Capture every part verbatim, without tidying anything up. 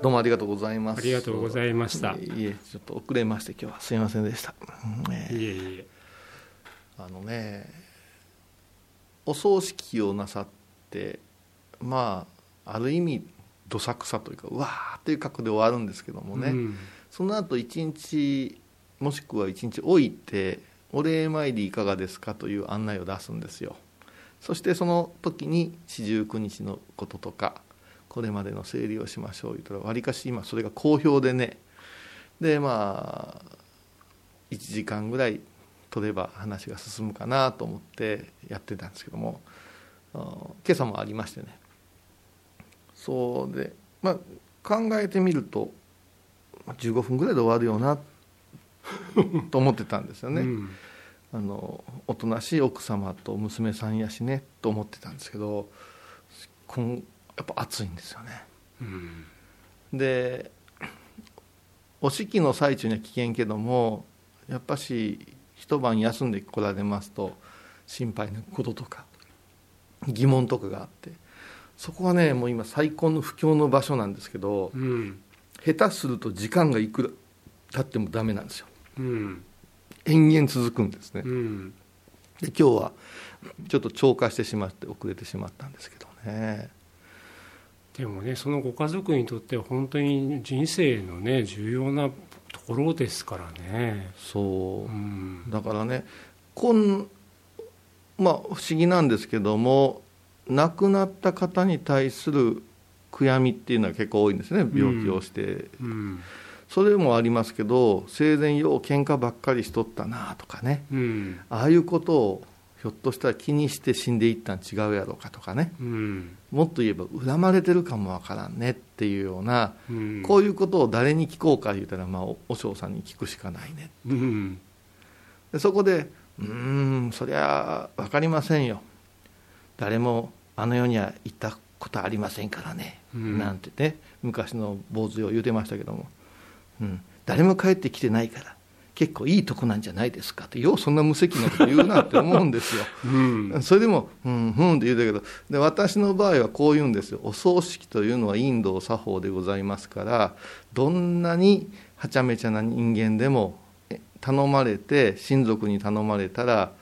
。どうもありがとうございます。ありがとうございました。いえ、ちょっと遅れまして今日はすみませんでした。ね、いえいえ。あのね、お葬式をなさって、まあある意味どさくさというか、うわーっていう格好で終わるんですけどもね。うん、その後一日もしくは一日置いて、お礼参りいかがですかという案内を出すんですよ。そしてその時に四十九日のこととかこれまでの整理をしましょう言ったら、わりかし今それが好評でね、でまあいちじかんぐらい取れば話が進むかなと思ってやってたんですけども、今朝もありましてね、そうで、まあ考えてみるとじゅうごふんぐらいで終わるよなと思ってたんですよね、うん、あのおとなしい奥様と娘さんやしねと思ってたんですけど、こんやっぱ暑いんですよね、うん、でお式の最中には危険けども、やっぱし一晩休んで来られますと心配なこととか疑問とかがあって、そこはねもう今最高の不況の場所なんですけど、うん、下手すると時間がいくら経ってもダメなんですよ、うん、延々続くんですね、うん、で今日はちょっと超過してしまって遅れてしまったんですけどね。でもね、そのご家族にとっては本当に人生のね重要なところですからね。そう、うん、だからね、こん、まあ、不思議なんですけども、亡くなった方に対する悔やみっていうのは結構多いんですね、病気をして、うんうん、それもありますけど、生前よう喧嘩ばっかりしとったなとかね、うん、ああいうことをひょっとしたら気にして死んでいったん違うやろうかとかね、うん、もっと言えば恨まれてるかもわからんねっていうような、うん、こういうことを誰に聞こうか言うたら、まあ和尚さんに聞くしかないね、うん、でそこでうーんそりゃ分かりませんよ、誰もあの世には行ったことありませんからね、うん、なんてね昔の坊主を言うてましたけども、うん、誰も帰ってきてないから結構いいとこなんじゃないですかってようそんな無責任なこと言うなって思うんですよ、うん、それでもうんうんって言うだけど、で私の場合はこう言うんですよ。お葬式というのはインド作法でございますから、どんなにはちゃめちゃな人間でも頼まれて親族に頼まれたら、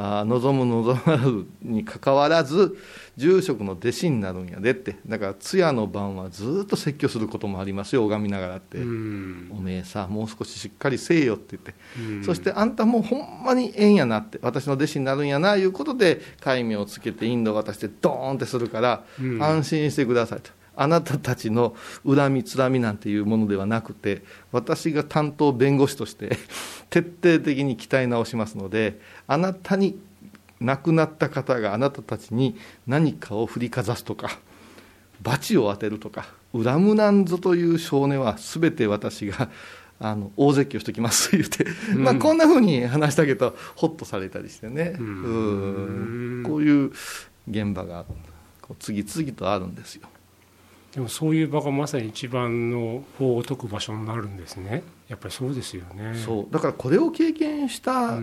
あ望む望まぬにかかわらず住職の弟子になるんやでって、だから通夜の晩はずっと説教することもありますよ、拝みながらって、うんおめえさもう少ししっかりせえよって言って、そしてあんたもうほんまにええんやなって私の弟子になるんやないうことで戒名をつけてインド渡してドーンってするから、安心してくださいと、あなたたちの恨みつらみなんていうものではなくて、私が担当弁護士として徹底的に鍛え直しますので、あなたに亡くなった方があなたたちに何かを振りかざすとか罰を当てるとか恨むなんぞという性根は全て私があの大説教してきますと言って、うんまあ、こんな風に話したけどホッとされたりしてね、うーんうーんこういう現場がこう次々とあるんですよ。でもそういう場がまさに一番の法を解く場所になるんですね。やっぱりそうですよね。そうだからこれを経験した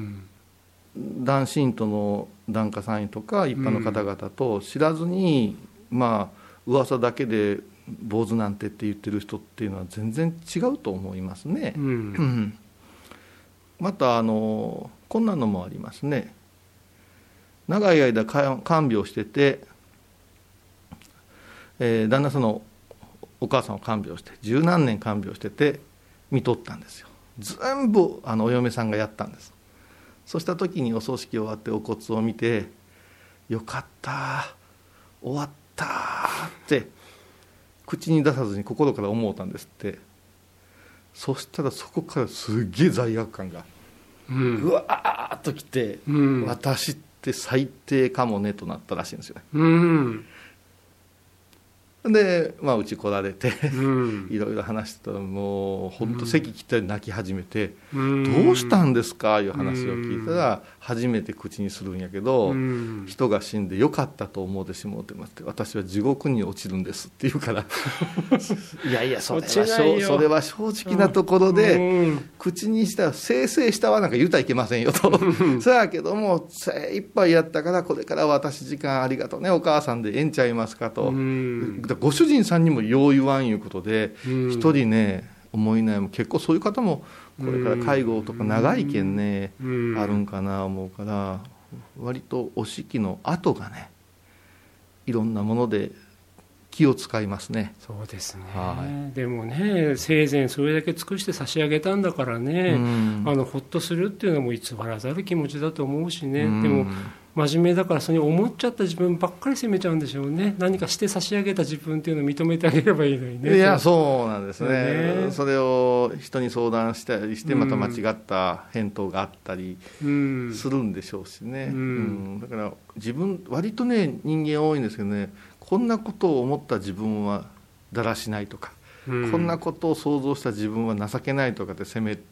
男信徒の檀家さんとか一般の方々と、知らずに、うん、まあ噂だけで坊主なんてって言ってる人っていうのは全然違うと思いますね、うん、またあのこんなのもありますね。長い間看病してて、えー、旦那さんのお母さんを看病して十何年看病してて見とったんですよ。全部あのお嫁さんがやったんです。そうした時にお葬式終わってお骨を見て、よかった終わったって口に出さずに心から思ったんですって。そしたらそこからすげえ罪悪感が、うん、うわーっときて、うん、私って最低かもねとなったらしいんですよね、うんでまあ、うち来られていろいろ話してたら、もう本当咳切ったり泣き始めて、うん、どうしたんですかいう話を聞いたら、初めて口にするんやけど、うん、人が死んでよかったと思うてしもうてますって、私は地獄に落ちるんですって言うからいやいやそれはしょそれは正直なところで、うん、口にしたら正々したはなんか言うたらいけませんよとそやけども精一杯やったから、これから私時間ありがとうねお母さんでええんちゃいますかと、うんらご主人さんにもよう言わんいうことで、一人ね思い悩む、結構そういう方もこれから介護とか長いけんねあるんかな思うから、割とお式の後がねいろんなもので気を使いますね。そうですね、はい、でもね生前それだけ尽くして差し上げたんだからね、うん、あのほっとするっていうのも偽らざる気持ちだと思うしね、うん、でも真面目だからそれに思っちゃった自分ばっかり責めちゃうんでしょうね。何かして差し上げた自分っていうのを認めてあげればいいのにね。いやそうなんですね、ね、それを人に相談したりしてまた間違った返答があったりするんでしょうしね、うんうん、だから自分割とね人間多いんですけどね、こんなことを思った自分はだらしないとか、うん、こんなことを想像した自分は情けないとかって責める、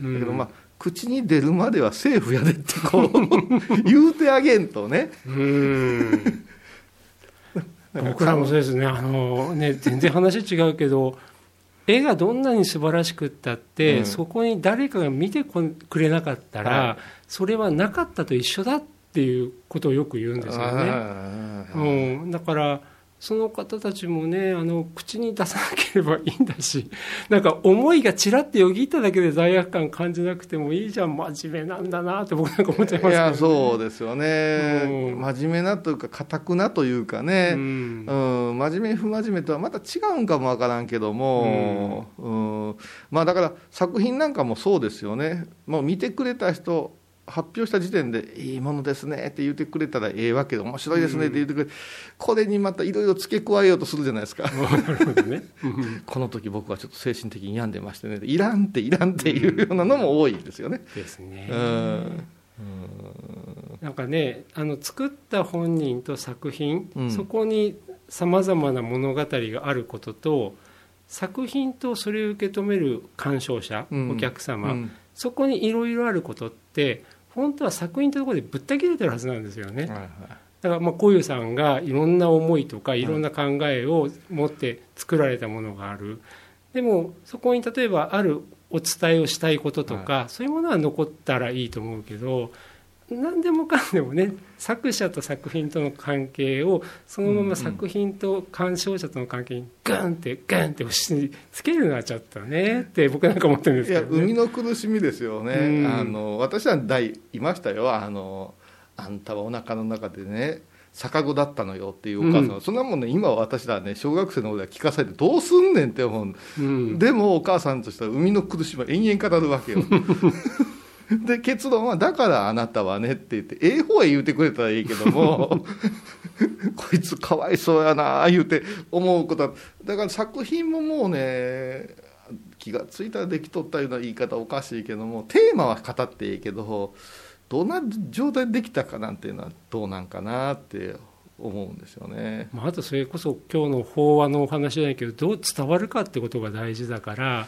うん、だけどまあ口に出るまではセーフやでってこう言うてあげんとねうん僕らもそうですね、あのね全然話違うけど絵がどんなに素晴らしくったって、うん、そこに誰かが見てこくれなかったら、はい、それはなかったと一緒だっていうことをよく言うんですよね。うん、だからその方たちもねあの口に出さなければいいんだし、なんか思いがちらってよぎっただけで罪悪感感じなくてもいいじゃん、真面目なんだなって僕なんか思っちゃいますけどね。いやそうですよね、うん、真面目なというか固くなというかね、うんうん、真面目不真面目とはまた違うんかもわからんけども、うんうん、まあだから作品なんかもそうですよね。もう見てくれた人発表した時点でいいものですねって言ってくれたらええわけで、面白いですねって言ってくれ、うん、これにまたいろいろ付け加えようとするじゃないですか。なるほどねこの時僕はちょっと精神的に病んでましてね、いらんっていらんっていうようなのも多いですよね、うん、ですね、うんうん、なんかねあの作った本人と作品、うん、そこにさまざまな物語があることと、作品とそれを受け止める鑑賞者、うん、お客様、うん、そこにいろいろあることって本当は作品というところでぶった切れてるはずなんですよね、はいはい、だからまあこういうさんがいろんな思いとかいろんな考えを持って作られたものがある、はい、でもそこに例えばあるお伝えをしたいこととか、はい、そういうものは残ったらいいと思うけど、何でもかんでもね作者と作品との関係をそのまま作品と鑑賞者との関係にガンってガンって押し付けるようになっちゃったねって僕なんか思ってるんですけど、ね、いや生みの苦しみですよね、うん、あの私は大いましたよ、あのあんたはお腹の中でね逆子だったのよっていうお母さん、うん、そんなもんね今は私らね小学生の俺は聞かされてどうすんねんって思う、うん、でもお母さんとしては生みの苦しみは延々語るわけよで結論はだからあなたはねって言ってええ方へ言うてくれたらいいけどもこいつかわいそうやな言うて思うことは、だから作品ももうね気がついたらできとったような言い方おかしいけども、テーマは語っていいけどどんな状態でできたかなんていうのはどうなんかなって思うんですよね。まあ、あとそれこそ今日の法話のお話じゃないけどどう伝わるかってことが大事だから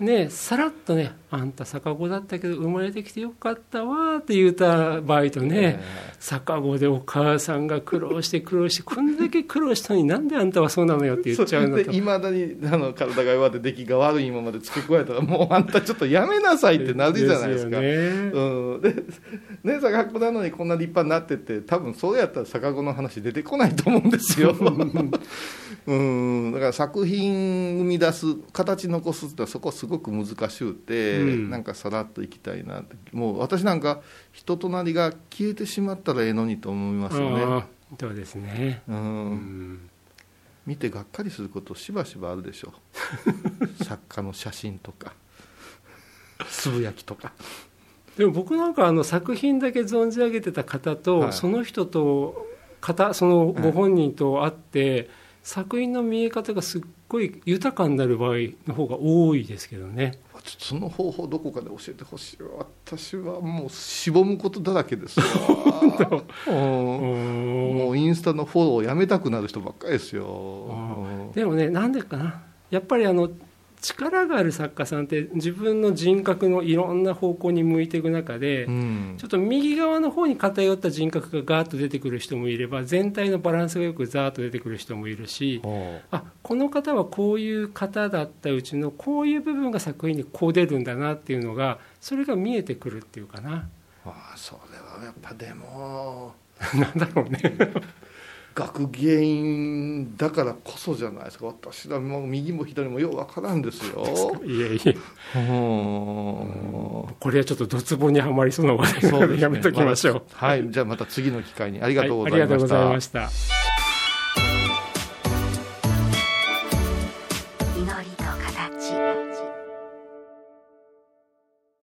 ね、さらっとねあんた逆子だったけど生まれてきてよかったわって言った場合とね、逆子でお母さんが苦労して苦労してこんだけ苦労したのになんであんたはそうなのよって言っちゃうのと、いまだにあの体が弱って出来が悪いままで付け加えたらもうあんたちょっとやめなさいってなるじゃないですかですよね、うん、でね逆子なのにこんな立派になってて多分そうやったら逆子の話出てこないと思うんですようんだから作品生み出す形残すってそこすごいすごく難しゅうて、うん、なんかさらっといきたいなって、もう私なんか人となりが消えてしまったらええのにと思いますよね。そうですね、うんうん、見てがっかりすることしばしばあるでしょう作家の写真とかつぶやきとか。でも僕なんかあの作品だけ存じ上げてた方と、はい、その人と方そのご本人と会って、はい、作品の見え方がすっごい豊かになる場合の方が多いですけどね。その方法どこかで教えてほしい。私はもうしぼむことだらけですよもうインスタのフォローをやめたくなる人ばっかりですよ。でもねなんでかな、やっぱりあの力がある作家さんって自分の人格のいろんな方向に向いていく中で、うん、ちょっと右側の方に偏った人格がガーッと出てくる人もいれば、全体のバランスがよくザーッと出てくる人もいるし、あ、この方はこういう方だったうちのこういう部分が作品にこう出るんだなっていうのが、それが見えてくるっていうかな。ああ、それはやっぱでもなんだろうね学芸員だからこそじゃないですか。私は右も左もようわからんですよ。いえいえ、うん、これはちょっとドツボにはまりそうな話題なのでやめときましょう。はい、じゃあまた次の機会に。ありがとうございました。はい、ありがとうございました。